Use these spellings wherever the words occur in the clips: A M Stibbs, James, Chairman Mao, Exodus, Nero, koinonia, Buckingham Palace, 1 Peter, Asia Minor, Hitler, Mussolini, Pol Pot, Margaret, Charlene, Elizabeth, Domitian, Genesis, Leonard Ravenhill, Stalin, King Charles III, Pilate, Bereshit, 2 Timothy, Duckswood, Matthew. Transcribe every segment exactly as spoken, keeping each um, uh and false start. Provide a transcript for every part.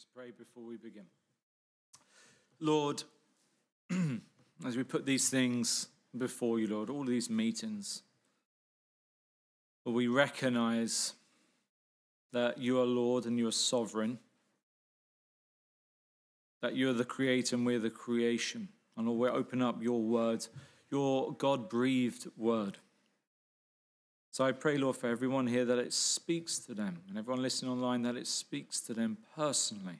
us pray before we begin. Lord, as we put these things before you, Lord, all these meetings, we recognize that you are Lord and you are sovereign, that you are the creator and we're the creation. And Lord, we open up your word, your God-breathed word. So I pray, Lord, for everyone here that it speaks to them, and everyone listening online that it speaks to them personally.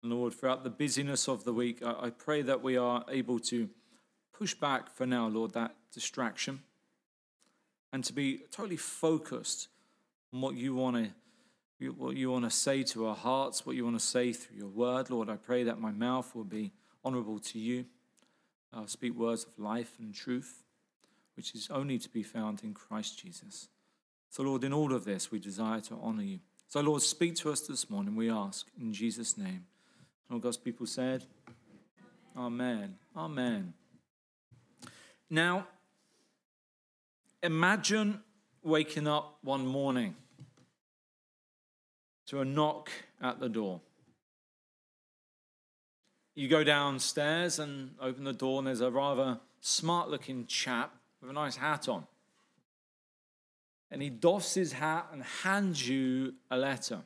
And Lord, throughout the busyness of the week, I pray that we are able to push back for now, Lord, that distraction, and to be totally focused on what you want to what you want to say to our hearts, what you want to say through your word. Lord, I pray that my mouth will be honorable to you. I'll speak words of life and truth, which is only to be found in Christ Jesus. So, Lord, in all of this, we desire to honor you. So, Lord, speak to us this morning, we ask, in Jesus' name. And all God's people said, Amen. Amen. Now, imagine waking up one morning to a knock at the door. You go downstairs and open the door, and there's a rather smart-looking chap with a nice hat on. And he doffs his hat and hands you a letter.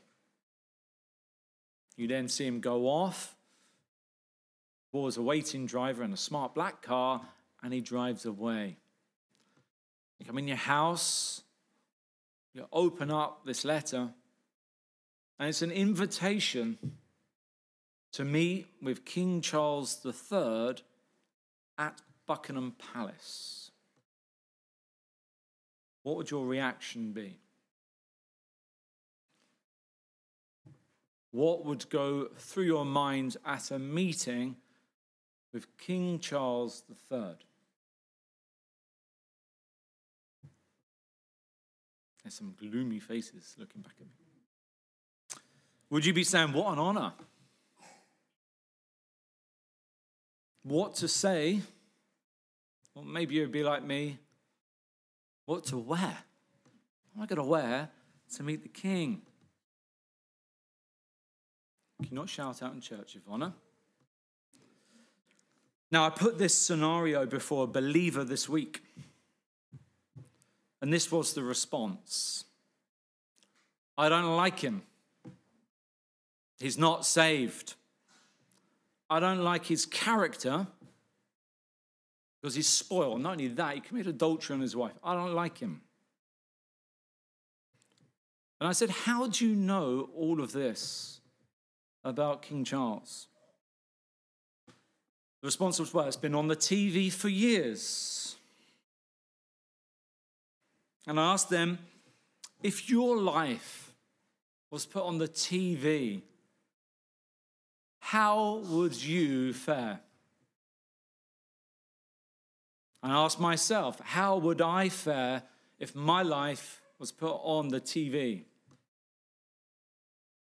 You then see him go off, boards a waiting driver in a smart black car, and he drives away. You come in your house, you open up this letter, and it's an invitation to meet with King Charles the third at Buckingham Palace. What would your reaction be? What would go through your mind at a meeting with King Charles the third? There's some gloomy faces looking back at me. Would you be saying, what an honor? What to say? Or maybe you'd be like me, what to wear? What am I going to wear to meet the king? You cannot shout out in church, Ivana. Now, I put this scenario before a believer this week, and this was the response. I don't like him. He's not saved. I don't like his character because he's spoiled. Not only that, he committed adultery on his wife. I don't like him. And I said, how do you know all of this about King Charles? The response was, well, it's been on the T V for years. And I asked them, if your life was put on the T V, how would you fare? And I asked myself, how would I fare if my life was put on the T V?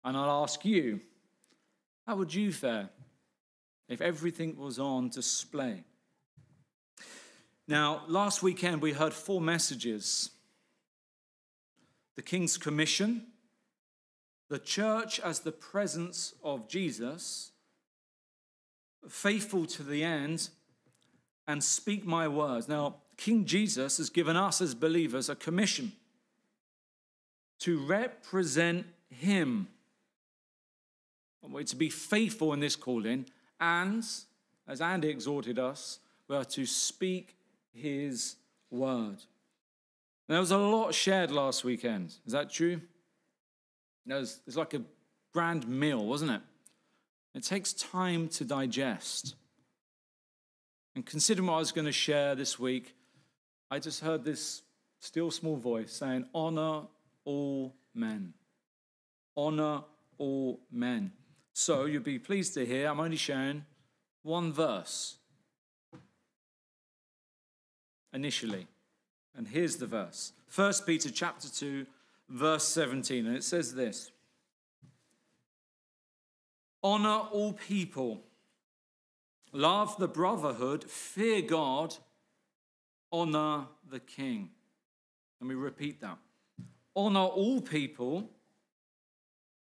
And I'll ask you, how would you fare if everything was on display? Now, last weekend we heard four messages: the King's Commission, the church as the presence of Jesus, faithful to the end, and speak my words. Now, King Jesus has given us as believers a commission to represent him. We're to be faithful in this calling, and, as Andy exhorted us, we are to speak his word. Now, there was a lot shared last weekend. Is that true? It was, it was like a grand meal, wasn't it? It takes time to digest. And considering what I was going to share this week, I just heard this still small voice saying, honor all men. Honor all men. So you'll be pleased to hear I'm only sharing one verse initially. And here's the verse. First Peter chapter two, verse seventeen, and it says this: honor all people, love the brotherhood, fear God, honor the king. Let me repeat that. Honor all people,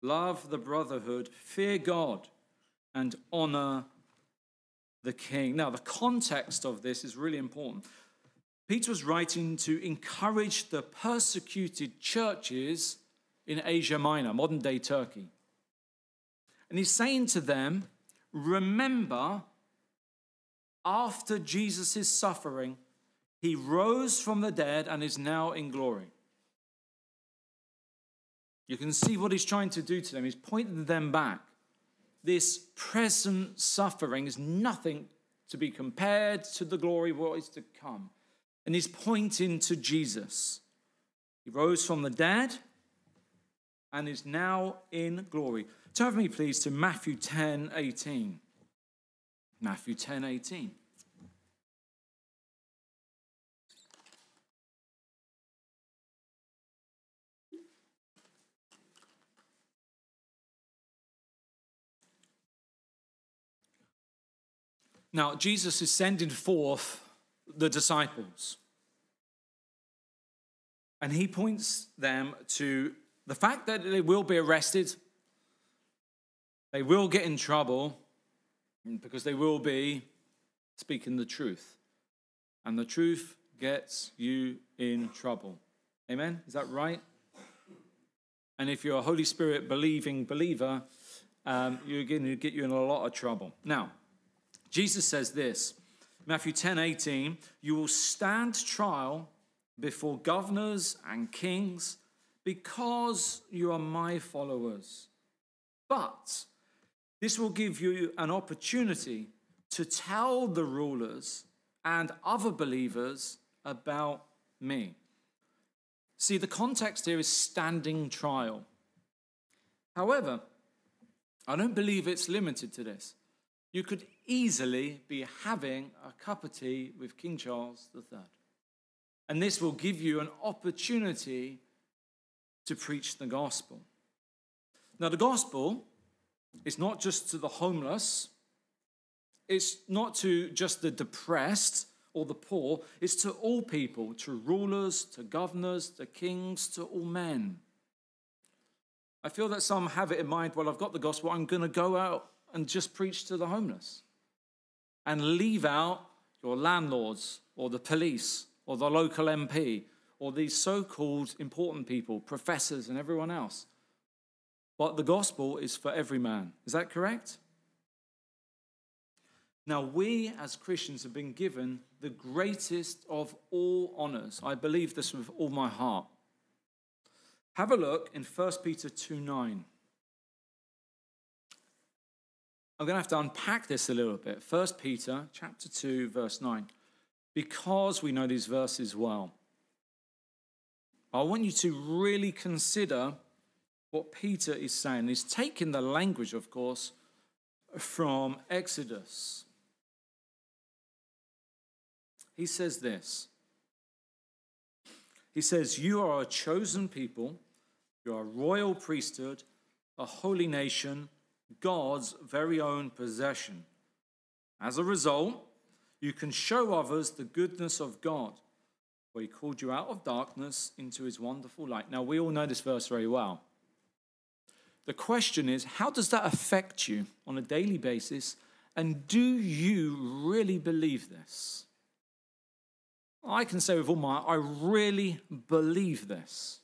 love the brotherhood, fear God, and honor the king. Now, the context of this is really important. Peter was writing to encourage the persecuted churches in Asia Minor, modern-day Turkey. And he's saying to them, remember, after Jesus' suffering, he rose from the dead and is now in glory. You can see what he's trying to do to them. He's pointing them back. This present suffering is nothing to be compared to the glory of what is to come. And he's pointing to Jesus. He rose from the dead and is now in glory. Turn with me, please, to Matthew ten eighteen. Matthew ten eighteen. Now, Jesus is sending forth the disciples. And he points them to the fact that they will be arrested. They will get in trouble because they will be speaking the truth. And the truth gets you in trouble. Amen? Is that right? And if you're a Holy Spirit believing believer, um, you're going to get you in a lot of trouble. Now, Jesus says this, Matthew ten eighteen, you will stand trial before governors and kings because you are my followers. But this will give you an opportunity to tell the rulers and other believers about me. See, the context here is standing trial. However, I don't believe it's limited to this. You could easily be having a cup of tea with King Charles the third. And this will give you an opportunity to preach the gospel. Now, the gospel is not just to the homeless. It's not to just the depressed or the poor. It's to all people, to rulers, to governors, to kings, to all men. I feel that some have it in mind, well, I've got the gospel, I'm going to go out and just preach to the homeless and leave out your landlords or the police or the local M P or these so-called important people, professors and everyone else. But the gospel is for every man. Is that correct? Now, we as Christians have been given the greatest of all honors. I believe this with all my heart. Have a look in First Peter two nine. I'm going to have to unpack this a little bit. First Peter chapter two, verse nine. Because we know these verses well. I want you to really consider what Peter is saying. He's taking the language, of course, from Exodus. He says this. He says, you are a chosen people. You are a royal priesthood, a holy nation, God's very own possession. As a result, you can show others the goodness of God, for he called you out of darkness into his wonderful light. Now, we all know this verse very well. The question is, how does that affect you on a daily basis? And do you really believe this? I can say with all my heart, I really believe this.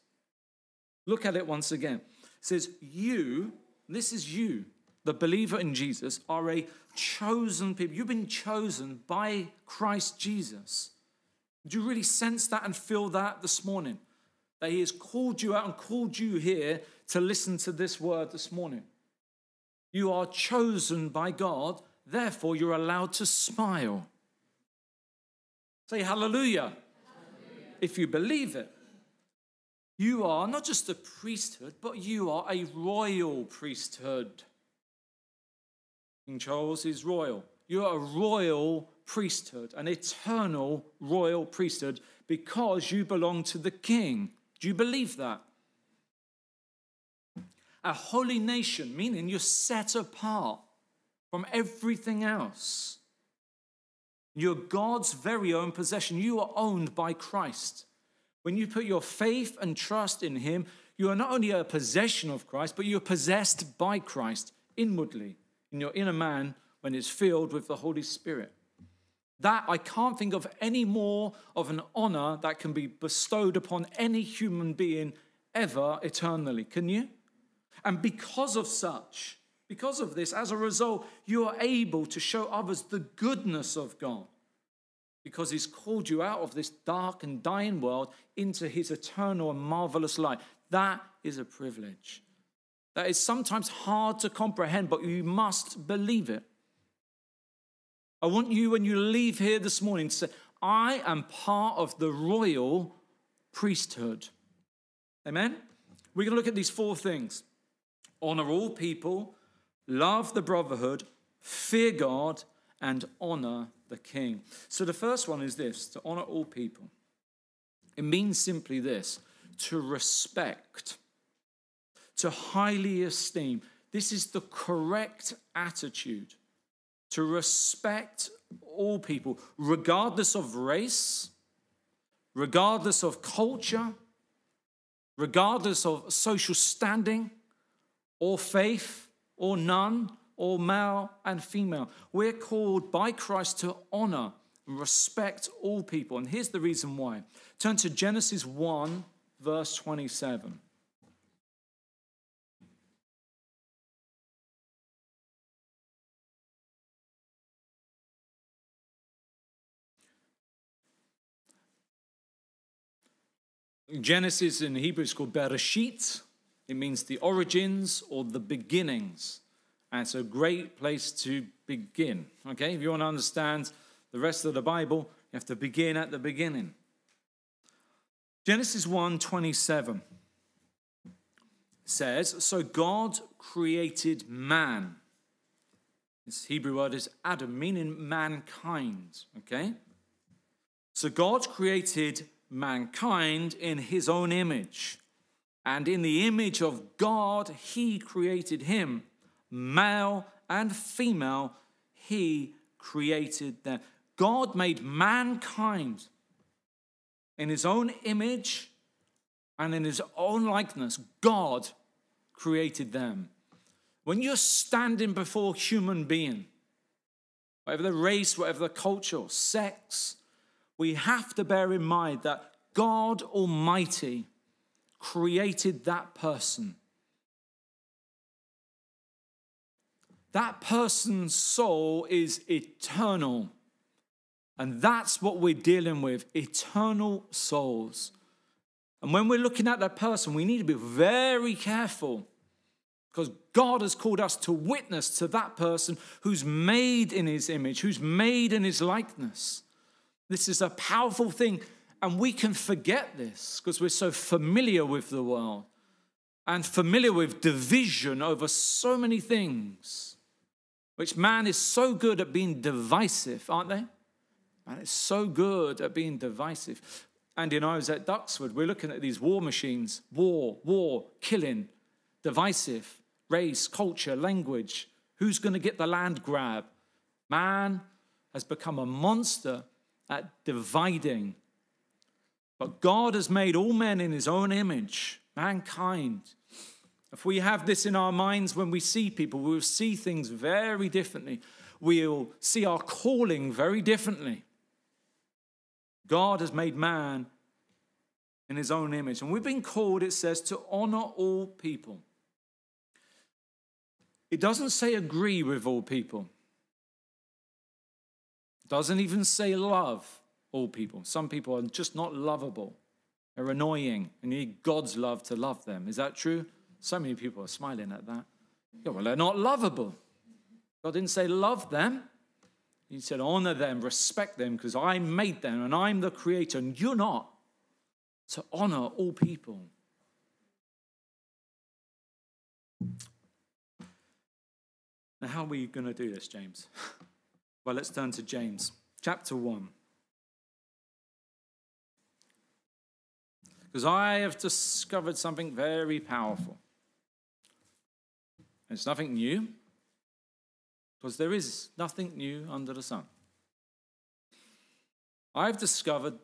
Look at it once again. It says, you, this is you, the believer in Jesus, are a chosen people. You've been chosen by Christ Jesus. Do you really sense that and feel that this morning? That he has called you out and called you here to listen to this word this morning. You are chosen by God, therefore you're allowed to smile. Say hallelujah, hallelujah. If you believe it. You are not just a priesthood, but you are a royal priesthood. King Charles is royal. You are a royal priesthood, an eternal royal priesthood, because you belong to the King. Do you believe that? A holy nation, meaning you're set apart from everything else. You're God's very own possession. You are owned by Christ. When you put your faith and trust in him, you are not only a possession of Christ, but you are possessed by Christ inwardly, in your inner man, when it's filled with the Holy Spirit. That, I can't think of any more of an honor that can be bestowed upon any human being ever eternally. Can you? And because of such, because of this, as a result, you are able to show others the goodness of God, because he's called you out of this dark and dying world into his eternal and marvelous light. That is a privilege. That is sometimes hard to comprehend, but you must believe it. I want you, when you leave here this morning, to say, I am part of the royal priesthood. Amen? We're going to look at these four things. Honor all people, love the brotherhood, fear God, and honor the king. So the first one is this, to honor all people. It means simply this, to respect, to highly esteem. This is the correct attitude, to respect all people, regardless of race, regardless of culture, regardless of social standing, or faith, or none, or male and female. We're called by Christ to honor and respect all people. And here's the reason why. Turn to Genesis one, verse twenty-seven. Genesis in Hebrew is called Bereshit. It means the origins or the beginnings. And it's a great place to begin. Okay, if you want to understand the rest of the Bible, you have to begin at the beginning. Genesis one twenty-seven says, so God created man. This Hebrew word is Adam, meaning mankind. Okay? So God created mankind in his own image. And in the image of God, he created him. Male and female, he created them. God made mankind in his own image and in his own likeness. God created them. When you're standing before a human being, whatever the race, whatever the culture or sex, we have to bear in mind that God Almighty created that person. That person's soul is eternal. And that's what we're dealing with, eternal souls. And when we're looking at that person, we need to be very careful, because God has called us to witness to that person who's made in his image, who's made in his likeness. This is a powerful thing, and we can forget this because we're so familiar with the world and familiar with division over so many things. Which man is so good at being divisive, aren't they? Man is so good at being divisive. Andy and I was at Duckswood. We're looking at these war machines. War, war, killing, divisive, race, culture, language. Who's going to get the land grab? Man has become a monster at dividing. But God has made all men in his own image, mankind. If we have this in our minds when we see people, we will see things very differently. We'll see our calling very differently. God has made man in his own image. And we've been called, it says, to honor all people. It doesn't say agree with all people. It doesn't even say love all people. Some people are just not lovable. They're annoying. And you need God's love to love them. Is that true? So many people are smiling at that. Yeah, well, they're not lovable. God didn't say love them. He said honor them, respect them, because I made them and I'm the creator and you're not. To honor all people. Now, how are we going to do this, James? Well, let's turn to James, chapter one. Because I have discovered something very powerful. It's nothing new, because there is nothing new under the sun. I've discovered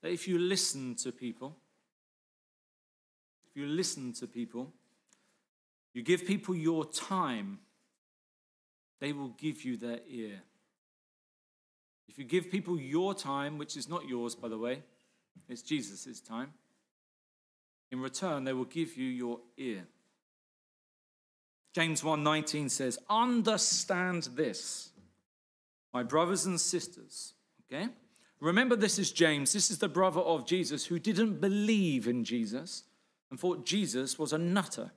that if you listen to people, if you listen to people, you give people your time, they will give you their ear. If you give people your time, which is not yours, by the way, it's Jesus' time, in return, they will give you your ear. James one nineteen says, understand this, my brothers and sisters, okay? Remember, this is James. This is the brother of Jesus who didn't believe in Jesus and thought Jesus was a nutter.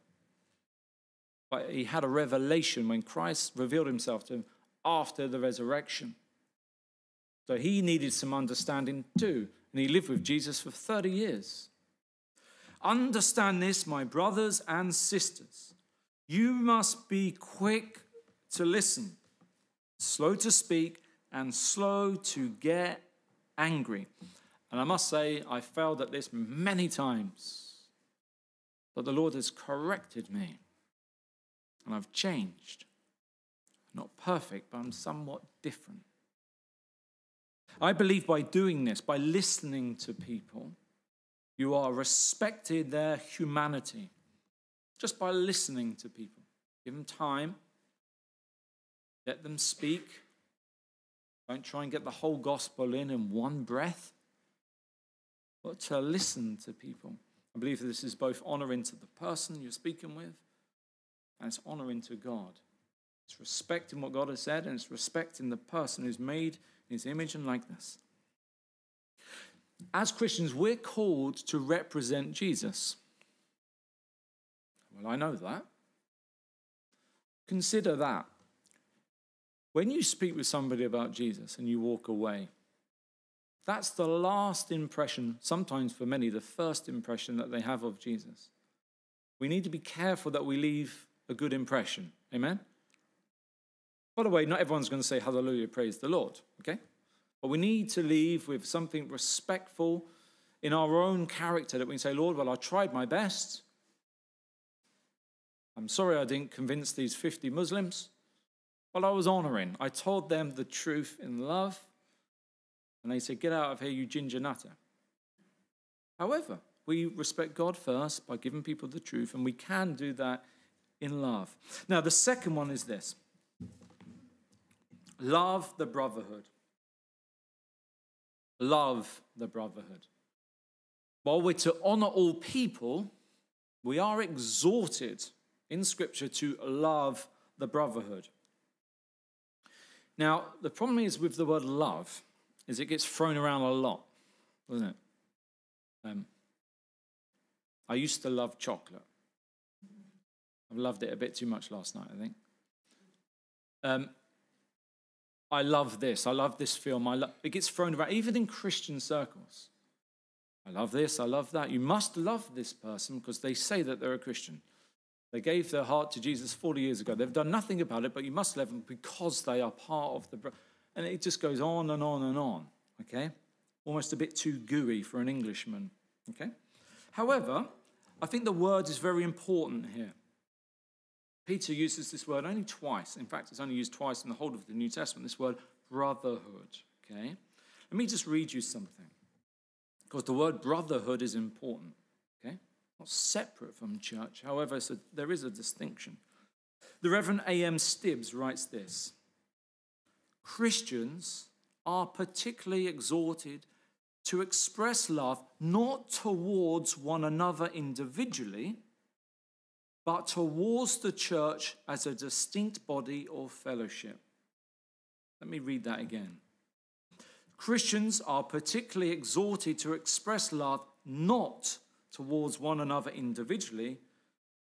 But he had a revelation when Christ revealed himself to him after the resurrection. So he needed some understanding too. And he lived with Jesus for thirty years. Understand this, my brothers and sisters. You must be quick to listen, slow to speak, and slow to get angry. And I must say, I failed at this many times. But the Lord has corrected me. And I've changed. Not perfect, but I'm somewhat different. I believe by doing this, by listening to people, you are respecting their humanity. Just by listening to people. Give them time. Let them speak. Don't try and get the whole gospel in in one breath. But to listen to people. I believe this is both honoring to the person you're speaking with, and it's honoring to God. It's respecting what God has said, and it's respecting the person who's made in his image and likeness. As Christians, we're called to represent Jesus. Well, I know that. Consider that. When you speak with somebody about Jesus and you walk away, that's the last impression, sometimes for many, the first impression that they have of Jesus. We need to be careful that we leave a good impression. Amen? By the way, not everyone's going to say, hallelujah, praise the Lord. Okay? But we need to leave with something respectful in our own character that we can say, Lord, well, I tried my best. I'm sorry I didn't convince these fifty Muslims. Well, I was honoring. I told them the truth in love. And they said, get out of here, you ginger nutter. However, we respect God first by giving people the truth, and we can do that in love. Now, the second one is this. Love the brotherhood. Love the brotherhood. While we're to honor all people, we are exhorted in Scripture to love the brotherhood. Now, the problem is with the word love is it gets thrown around a lot, doesn't it? Um, I used to love chocolate. I've loved it a bit too much last night, I think. Um, I love this. I love this film. I lo- it gets thrown around, even in Christian circles. I love this. I love that. You must love this person because they say that they're a Christian. They gave their heart to Jesus forty years ago. They've done nothing about it, but you must love them because they are part of the... Bro- and it just goes on and on and on, okay? Almost a bit too gooey for an Englishman, okay? However, I think the word is very important here. Peter uses this word only twice. In fact, it's only used twice in the whole of the New Testament, this word brotherhood, okay? Let me just read you something, because the word brotherhood is important, okay? Not separate from church. However, so there is a distinction. The Reverend A M Stibbs writes this. Christians are particularly exhorted to express love not towards one another individually, but towards the church as a distinct body or fellowship. Let me read that again. Christians are particularly exhorted to express love not towards one another individually,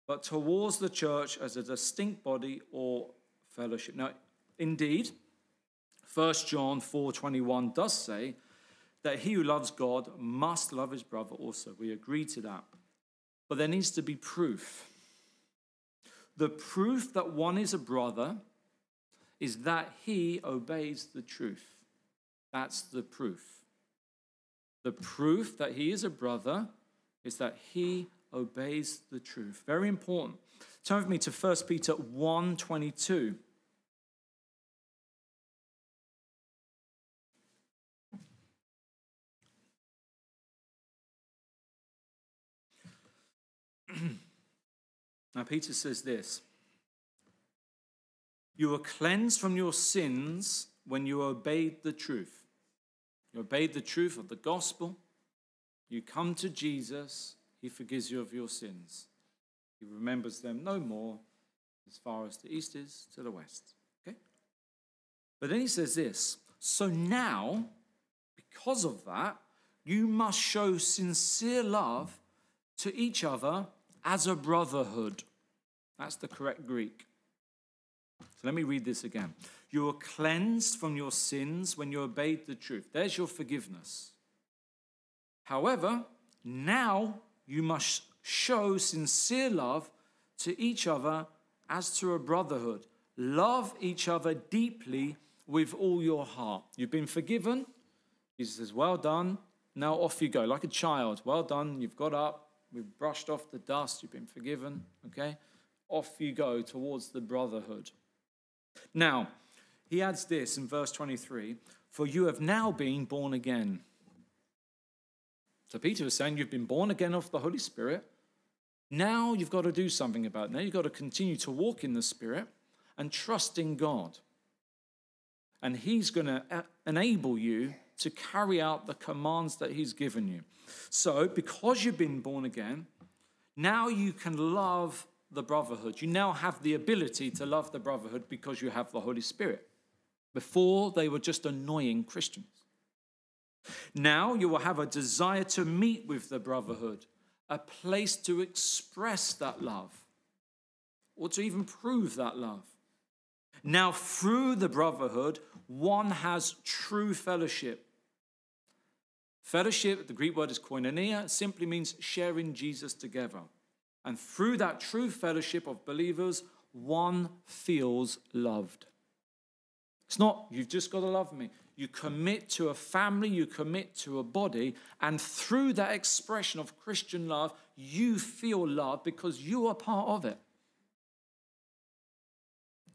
but towards the church as a distinct body or fellowship. Now, indeed, First John four twenty-one does say that he who loves God must love his brother also. We agree to that. But there needs to be proof. The proof that one is a brother is that he obeys the truth. That's the proof. The proof that he is a brother is that he obeys the truth. Very important. Turn with me to First Peter one twenty-two. Now Peter says this: you were cleansed from your sins when you obeyed the truth. You obeyed the truth of the gospel. You come to Jesus. He forgives you of your sins. He remembers them no more, as far as the east is to the west. Okay? But then he says this: so now, because of that, you must show sincere love to each other as a brotherhood. That's the correct Greek. So let me read this again. You were cleansed from your sins when you obeyed the truth. There's your forgiveness. However, now you must show sincere love to each other as to a brotherhood. Love each other deeply with all your heart. You've been forgiven. Jesus says, well done. Now off you go, like a child. Well done. You've got up. We've brushed off the dust. You've been forgiven. Okay? Off you go towards the brotherhood. Now, he adds this in verse twenty-three, for you have now been born again. So Peter is saying you've been born again of the Holy Spirit. Now you've got to do something about it. Now you've got to continue to walk in the Spirit and trust in God. And he's going to enable you to carry out the commands that he's given you. So because you've been born again, now you can love the brotherhood. You now have the ability to love the brotherhood because you have the Holy Spirit. Before, they were just annoying Christians. Now you will have a desire to meet with the brotherhood, a place to express that love, or to even prove that love. Now through the brotherhood, one has true fellowship. Fellowship, the Greek word is koinonia, simply means sharing Jesus together. And through that true fellowship of believers, one feels loved. It's not, you've just got to love me. You commit to a family, you commit to a body, and through that expression of Christian love, you feel loved because you are part of it.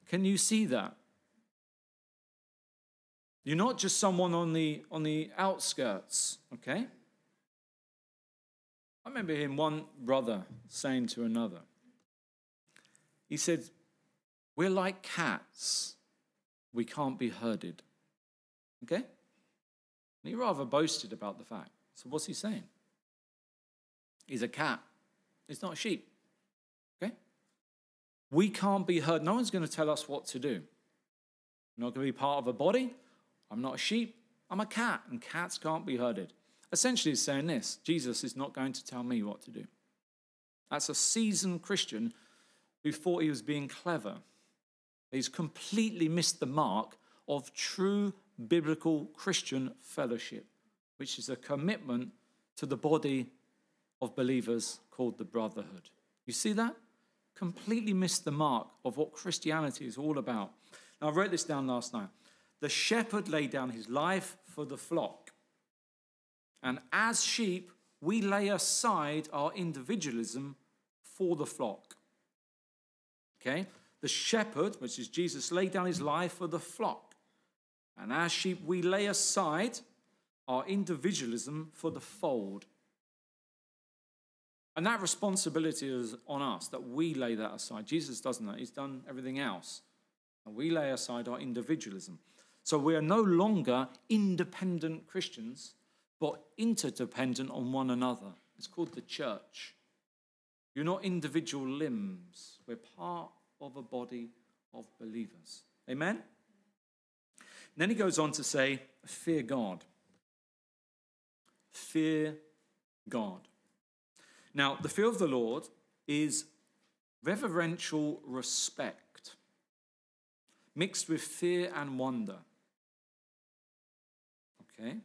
Can you see that? You're not just someone on the, on the outskirts, okay? I remember hearing one brother saying to another, he said, we're like cats, we can't be herded, okay? And he rather boasted about the fact. So what's he saying? He's a cat, he's not a sheep, okay? We can't be herded, no one's going to tell us what to do. I'm not going to be part of a body, I'm not a sheep, I'm a cat, and cats can't be herded. Essentially, it's saying this: Jesus is not going to tell me what to do. That's a seasoned Christian who thought he was being clever. He's completely missed the mark of true biblical Christian fellowship, which is a commitment to the body of believers called the brotherhood. You see that? Completely missed the mark of what Christianity is all about. Now, I wrote this down last night. The shepherd laid down his life for the flock. And as sheep, we lay aside our individualism for the flock. Okay? The shepherd, which is Jesus, laid down his life for the flock. And as sheep, we lay aside our individualism for the fold. And that responsibility is on us, that we lay that aside. Jesus doesn't that. He's done everything else. And we lay aside our individualism. So we are no longer independent Christians, but interdependent on one another. It's called the church. You're not individual limbs. We're part of a body of believers. Amen? And then he goes on to say, fear God. Fear God. Now, the fear of the Lord is reverential respect, mixed with fear and wonder. Okay?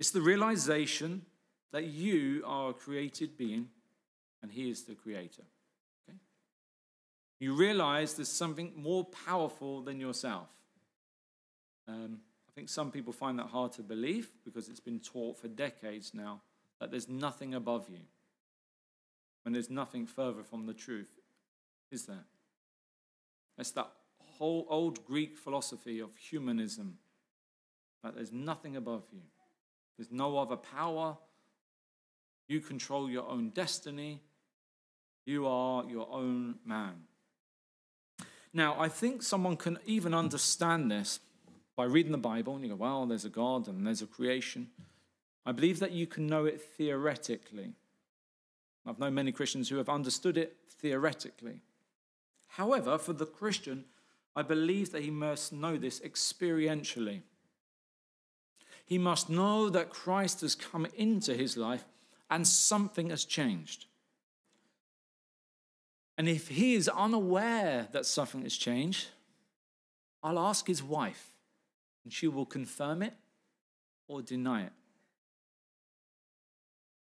It's the realization that you are a created being and he is the creator. Okay? You realize there's something more powerful than yourself. Um, I think some people find that hard to believe because it's been taught for decades now that there's nothing above you. And there's nothing further from the truth, is there? That's that whole old Greek philosophy of humanism, that there's nothing above you. There's no other power. You control your own destiny. You are your own man. Now, I think someone can even understand this by reading the Bible, and you go, well, there's a God and there's a creation. I believe that you can know it theoretically. I've known many Christians who have understood it theoretically. However, for the Christian, I believe that he must know this experientially. He must know that Christ has come into his life and something has changed. And if he is unaware that something has changed, I'll ask his wife, and she will confirm it or deny it.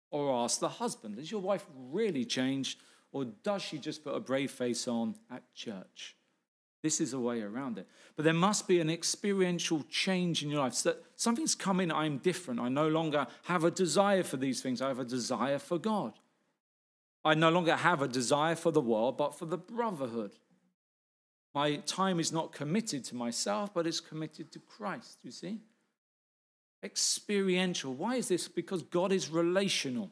Or ask the husband, has your wife really changed, or does she just put a brave face on at church? This is a way around it. But there must be an experiential change in your life. So that something's come in, I'm different. I no longer have a desire for these things. I have a desire for God. I no longer have a desire for the world, but for the brotherhood. My time is not committed to myself, but it's committed to Christ, you see? Experiential. Why is this? Because God is relational.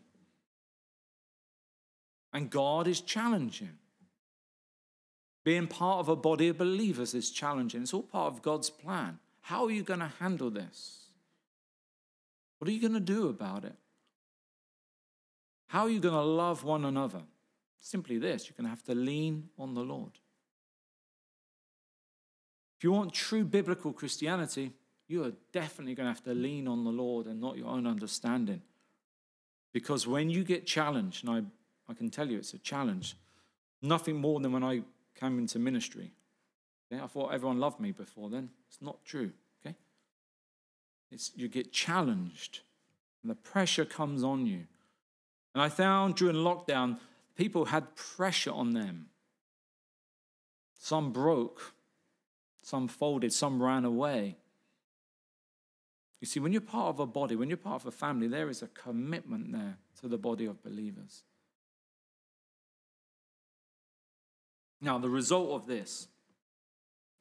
And God is challenging. Being part of a body of believers is challenging. It's all part of God's plan. How are you going to handle this? What are you going to do about it? How are you going to love one another? Simply this, you're going to have to lean on the Lord. If you want true biblical Christianity, you are definitely going to have to lean on the Lord and not your own understanding. Because when you get challenged, and I, I can tell you it's a challenge, nothing more than when I came into ministry. Okay? I thought everyone loved me before then. It's not true. Okay? It's, you get challenged, and the pressure comes on you. And I found during lockdown, people had pressure on them. Some broke, some folded, some ran away. You see, when you're part of a body, when you're part of a family, there is a commitment there to the body of believers. Now, the result of this,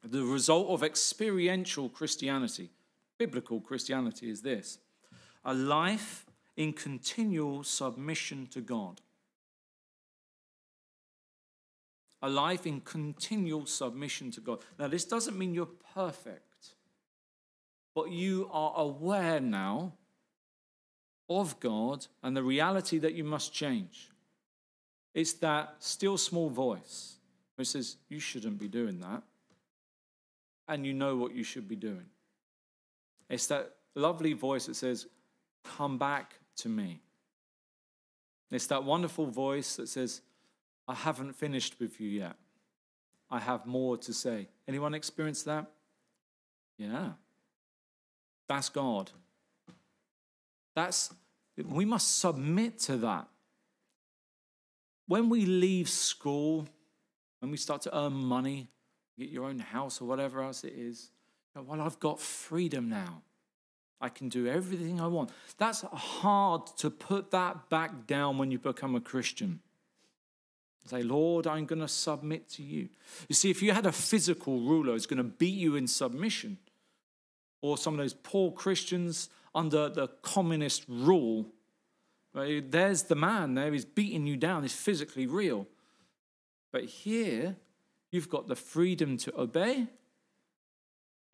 the result of experiential Christianity, biblical Christianity, is this. A life in continual submission to God. A life in continual submission to God. Now, this doesn't mean you're perfect, but you are aware now of God and the reality that you must change. It's that still small voice which says, you shouldn't be doing that, and you know what you should be doing. It's that lovely voice that says, come back to me. It's that wonderful voice that says, I haven't finished with you yet. I have more to say. Anyone experienced that? Yeah. That's God. That's, we must submit to that. When we leave school, when we start to earn money, get your own house or whatever else it is, you know, well, I've got freedom now. I can do everything I want. That's hard to put that back down when you become a Christian. Say, Lord, I'm going to submit to you. You see, if you had a physical ruler who's going to beat you in submission, or some of those poor Christians under the communist rule, right, there's the man there, he's beating you down, he's physically real. But here, you've got the freedom to obey,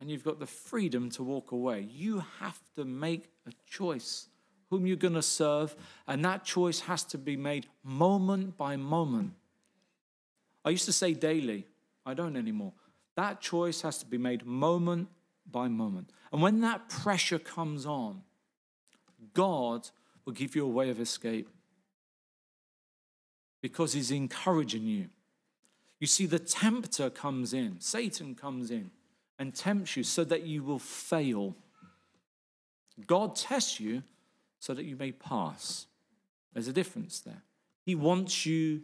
and you've got the freedom to walk away. You have to make a choice whom you're going to serve, and that choice has to be made moment by moment. I used to say daily. I don't anymore. That choice has to be made moment by moment. And when that pressure comes on, God will give you a way of escape because he's encouraging you. You see, the tempter comes in. Satan comes in and tempts you so that you will fail. God tests you so that you may pass. There's a difference there. He wants you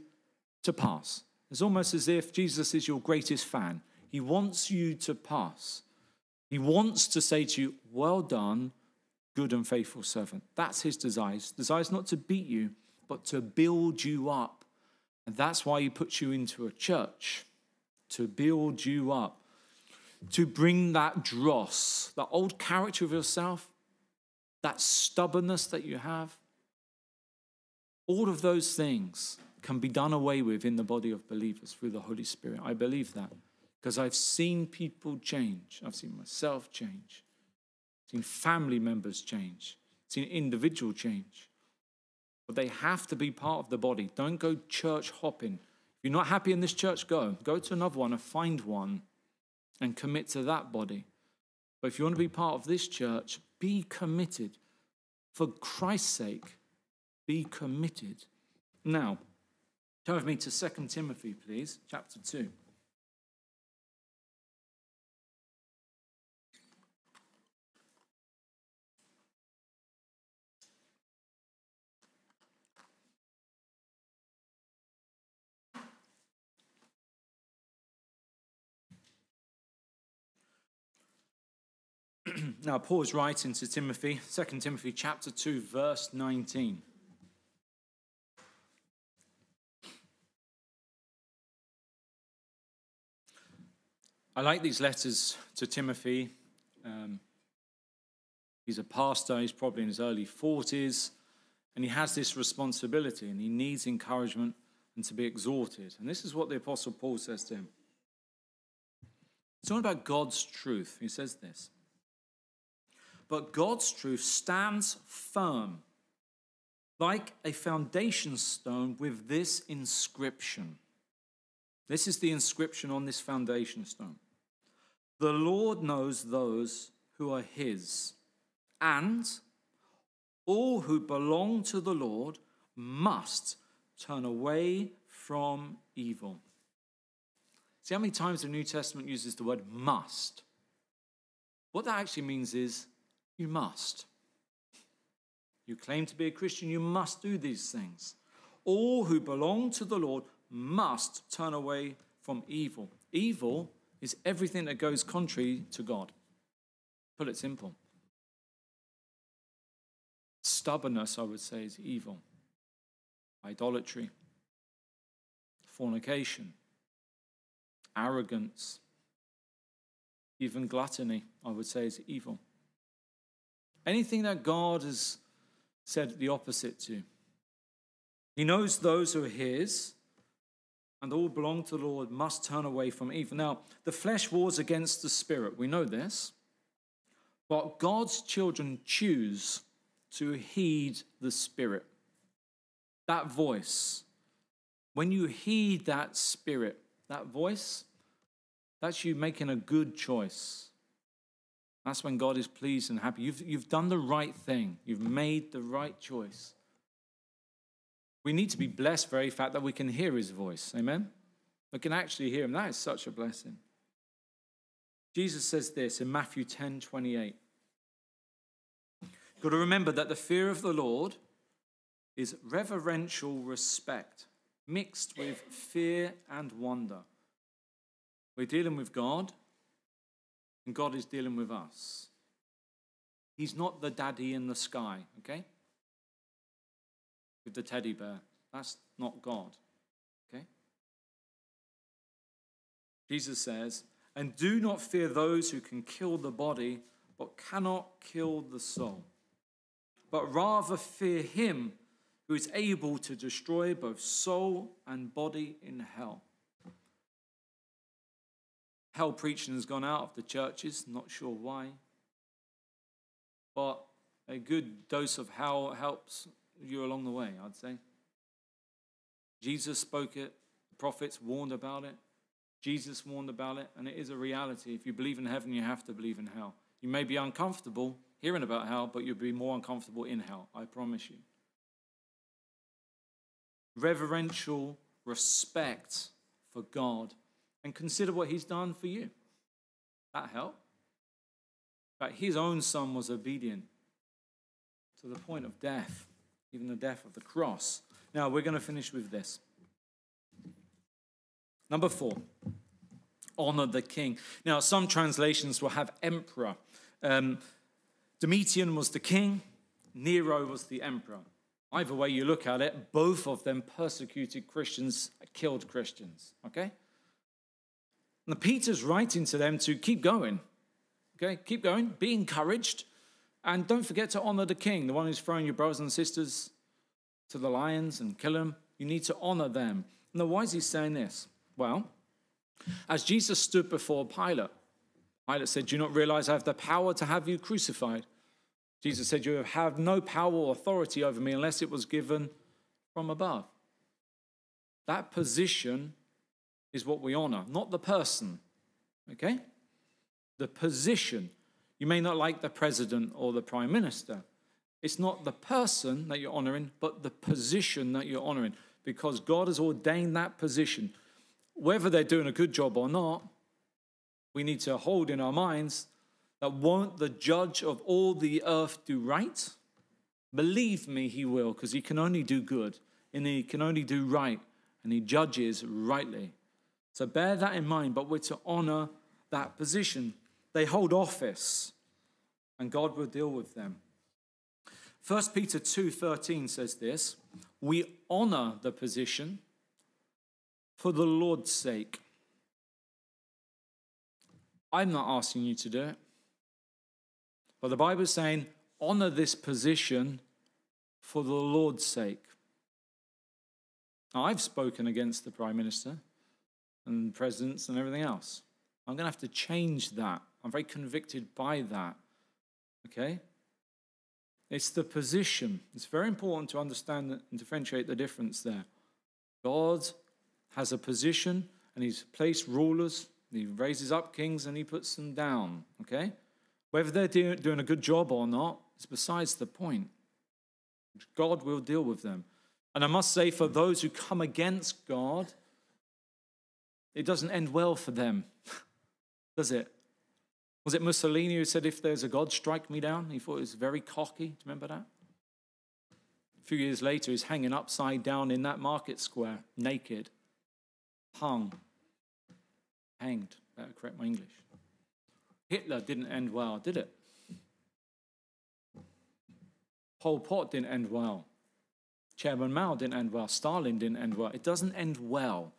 to pass. It's almost as if Jesus is your greatest fan. He wants you to pass. He wants to say to you, well done, good and faithful servant. That's his desire. His desire is not to beat you, but to build you up. And that's why he puts you into a church, to build you up. To bring that dross, that old character of yourself, that stubbornness that you have, all of those things can be done away with in the body of believers through the Holy Spirit. I believe that because I've seen people change. I've seen myself change. I've seen family members change. I've seen individual change. But they have to be part of the body. Don't go church hopping. If you're not happy in this church, go. Go to another one and find one and commit to that body. But if you want to be part of this church, be committed. For Christ's sake, be committed. Now, turn with me to Second Timothy, please, chapter two. Now, Paul's writing to Timothy, Second Timothy chapter two, verse nineteen. I like these letters to Timothy. Um, he's a pastor, he's probably in his early forties, and he has this responsibility, and he needs encouragement and to be exhorted. And this is what the Apostle Paul says to him. It's all about God's truth. He says this. But God's truth stands firm, like a foundation stone with this inscription. This is the inscription on this foundation stone. The Lord knows those who are his, and all who belong to the Lord must turn away from evil. See how many times the New Testament uses the word must? What that actually means is, you must. You claim to be a Christian, you must do these things. All who belong to the Lord must turn away from evil. Evil is everything that goes contrary to God. Put it simple. Stubbornness, I would say, is evil. Idolatry, fornication, arrogance, even gluttony, I would say, is evil. Anything that God has said the opposite to. He knows those who are his, and all belong to the Lord must turn away from evil. Now, the flesh wars against the spirit. We know this. But God's children choose to heed the spirit. That voice. When you heed that spirit, that voice, that's you making a good choice. That's when God is pleased and happy. You've, you've done the right thing. You've made the right choice. We need to be blessed by the very fact that we can hear his voice. Amen? We can actually hear him. That is such a blessing. Jesus says this in Matthew ten twenty-eight. You've got to remember that the fear of the Lord is reverential respect mixed with fear and wonder. We're dealing with God. And God is dealing with us. He's not the daddy in the sky, okay? With the teddy bear. That's not God, okay? Jesus says, and do not fear those who can kill the body, but cannot kill the soul. But rather fear him who is able to destroy both soul and body in hell. Hell preaching has gone out of the churches, not sure why. But a good dose of hell helps you along the way, I'd say. Jesus spoke it, the prophets warned about it, Jesus warned about it, and it is a reality. If you believe in heaven, you have to believe in hell. You may be uncomfortable hearing about hell, but you'll be more uncomfortable in hell, I promise you. Reverential respect for God. And consider what he's done for you. That helped. But his own son was obedient to the point of death, even the death of the cross. Now, we're going to finish with this. Number four, honor the king. Now, some translations will have emperor. Um, Domitian was the king. Nero was the emperor. Either way you look at it, both of them persecuted Christians, killed Christians. Okay? And Peter's writing to them to keep going, okay? Keep going, be encouraged, and don't forget to honor the king, the one who's throwing your brothers and sisters to the lions and kill them. You need to honor them. Now, why is he saying this? Well, as Jesus stood before Pilate, Pilate said, do you not realize I have the power to have you crucified? Jesus said, you have no power or authority over me unless it was given from above. That position is what we honor, not the person, okay? The position. You may not like the president or the prime minister. It's not the person that you're honoring, but the position that you're honoring, because God has ordained that position. Whether they're doing a good job or not, we need to hold in our minds that won't the judge of all the earth do right? Believe me, he will, because he can only do good, and he can only do right, and he judges rightly. So bear that in mind, but we're to honor that position. They hold office, and God will deal with them. First Peter two thirteen says this, we honor the position for the Lord's sake. I'm not asking you to do it. But the Bible is saying, honor this position for the Lord's sake. Now, I've spoken against the Prime Minister and presidents and everything else. I'm going to have to change that. I'm very convicted by that. Okay? It's the position. It's very important to understand and differentiate the difference there. God has a position, and he's placed rulers. He raises up kings, and he puts them down. Okay? Whether they're doing a good job or not is besides the point. God will deal with them. And I must say, for those who come against God, it doesn't end well for them, does it? Was it Mussolini who said, if there's a God, strike me down? He thought it was very cocky. Do you remember that? A few years later, he's hanging upside down in that market square, naked, hung, hanged. Better correct my English. Hitler didn't end well, did it? Pol Pot didn't end well. Chairman Mao didn't end well. Stalin didn't end well. It doesn't end well.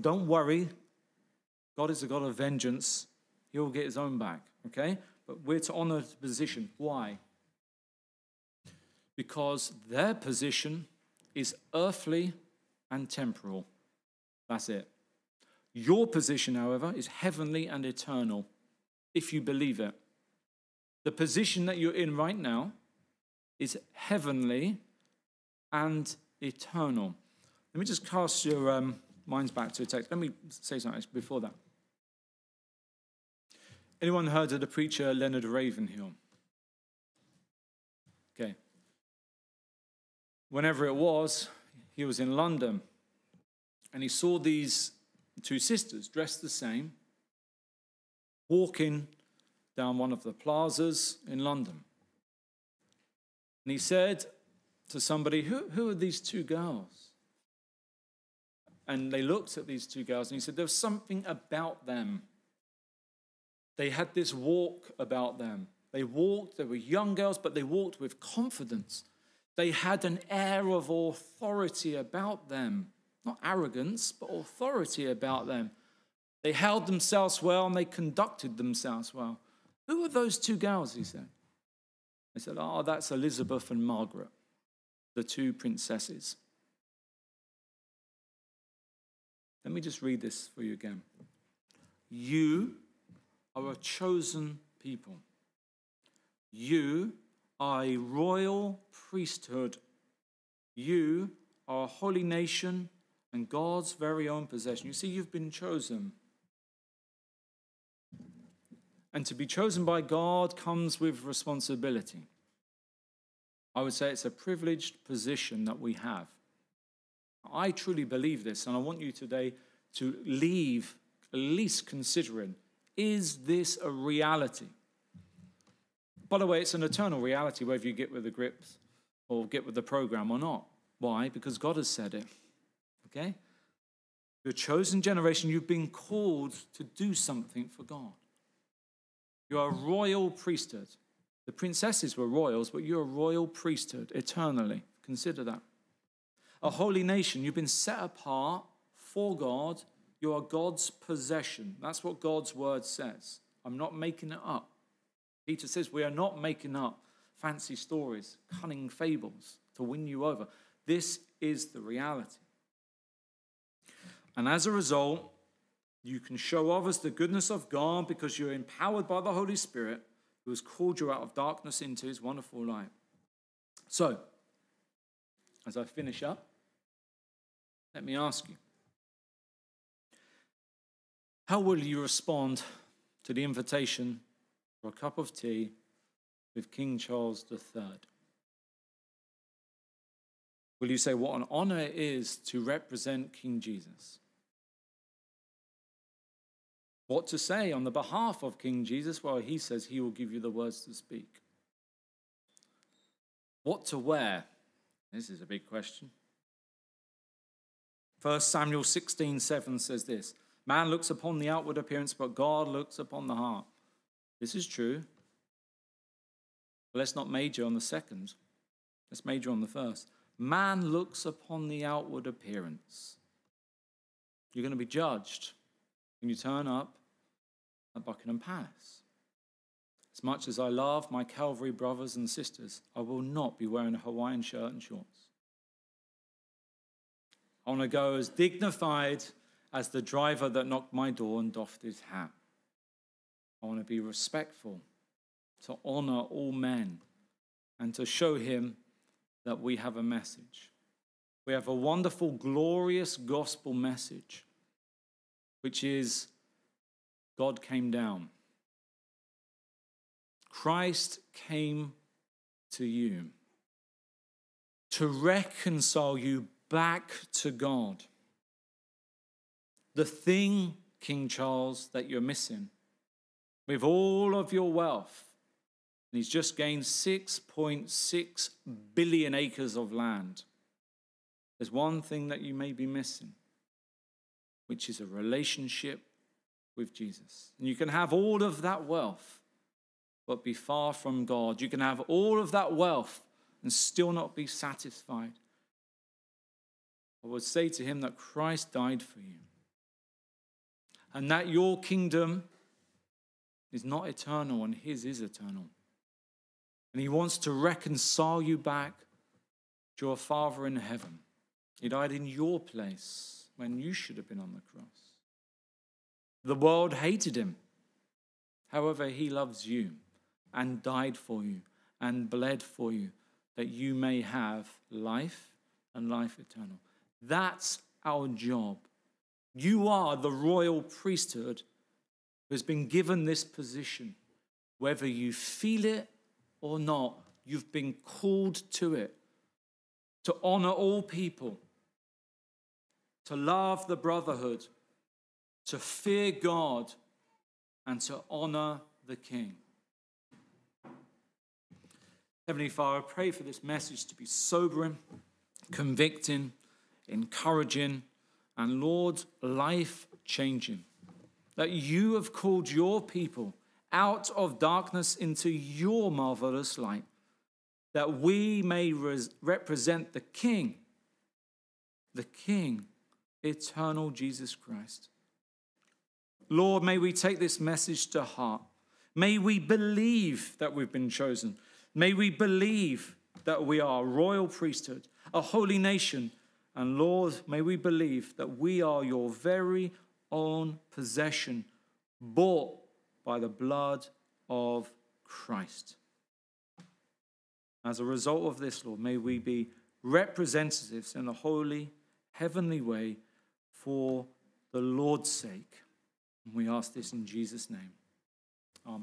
Don't worry. God is a God of vengeance. He'll get his own back, okay? But we're to honor the position. Why? Because their position is earthly and temporal. That's it. Your position, however, is heavenly and eternal, if you believe it. The position that you're in right now is heavenly and eternal. Let me just cast your um, minds back to the text. Let me say something before that. Anyone heard of the preacher Leonard Ravenhill? Okay. Whenever it was, he was in London, and he saw these two sisters dressed the same walking down one of the plazas in London. And he said to somebody, who, who are these two girls? And they looked at these two girls, and he said, there was something about them. They had this walk about them. They walked, they were young girls, but they walked with confidence. They had an air of authority about them. Not arrogance, but authority about them. They held themselves well, and they conducted themselves well. Who are those two girls, he said? They said, oh, that's Elizabeth and Margaret, the two princesses. Let me just read this for you again. You are a chosen people. You are a royal priesthood. You are a holy nation and God's very own possession. You see, you've been chosen. And to be chosen by God comes with responsibility. I would say it's a privileged position that we have. I truly believe this, and I want you today to leave at least considering, is this a reality? By the way, it's an eternal reality whether you get with the grips or get with the program or not. Why? Because God has said it. Okay? Your chosen generation, you've been called to do something for God. You are a royal priesthood. The princesses were royals, but you're a royal priesthood eternally. Consider that. A holy nation, you've been set apart for God. You are God's possession. That's what God's word says. I'm not making it up. Peter says we are not making up fancy stories, cunning fables to win you over. This is the reality. And as a result, you can show others the goodness of God because you're empowered by the Holy Spirit who has called you out of darkness into his wonderful light. So, as I finish up, let me ask you, how will you respond to the invitation for a cup of tea with King Charles the Third? Will you say what an honor it is to represent King Jesus? What to say on the behalf of King Jesus? Well, he says he will give you the words to speak. What to wear? This is a big question. First Samuel sixteen seven says this, man looks upon the outward appearance, but God looks upon the heart. This is true. But let's not major on the second. Let's major on the first. Man looks upon the outward appearance. You're going to be judged when you turn up at Buckingham Palace. As much as I love my Calvary brothers and sisters, I will not be wearing a Hawaiian shirt and shorts. I want to go as dignified as the driver that knocked my door and doffed his hat. I want to be respectful, to honor all men, and to show him that we have a message. We have a wonderful, glorious gospel message, which is God came down. Christ came to you to reconcile you back to God. The thing, King Charles, that you're missing with all of your wealth, and he's just gained six point six billion acres of land. There's one thing that you may be missing, which is a relationship with Jesus. And you can have all of that wealth, but be far from God. You can have all of that wealth and still not be satisfied. I would say to him that Christ died for you, and that your kingdom is not eternal and his is eternal. And he wants to reconcile you back to your Father in heaven. He died in your place when you should have been on the cross. The world hated him. However, he loves you and died for you and bled for you that you may have life and life eternal. That's our job. You are the royal priesthood who has been given this position. Whether you feel it or not, you've been called to it, to honor all people, to love the brotherhood, to fear God, and to honor the King. Heavenly Father, I pray for this message to be sobering, convicting, encouraging, and Lord, life-changing, that you have called your people out of darkness into your marvelous light, that we may res- represent the King, the King, eternal Jesus Christ. Lord, may we take this message to heart. May we believe that we've been chosen. May we believe that we are a royal priesthood, a holy nation. And Lord, may we believe that we are your very own possession, bought by the blood of Christ. As a result of this, Lord, may we be representatives in a holy, heavenly way for the Lord's sake. And we ask this in Jesus' name. Amen.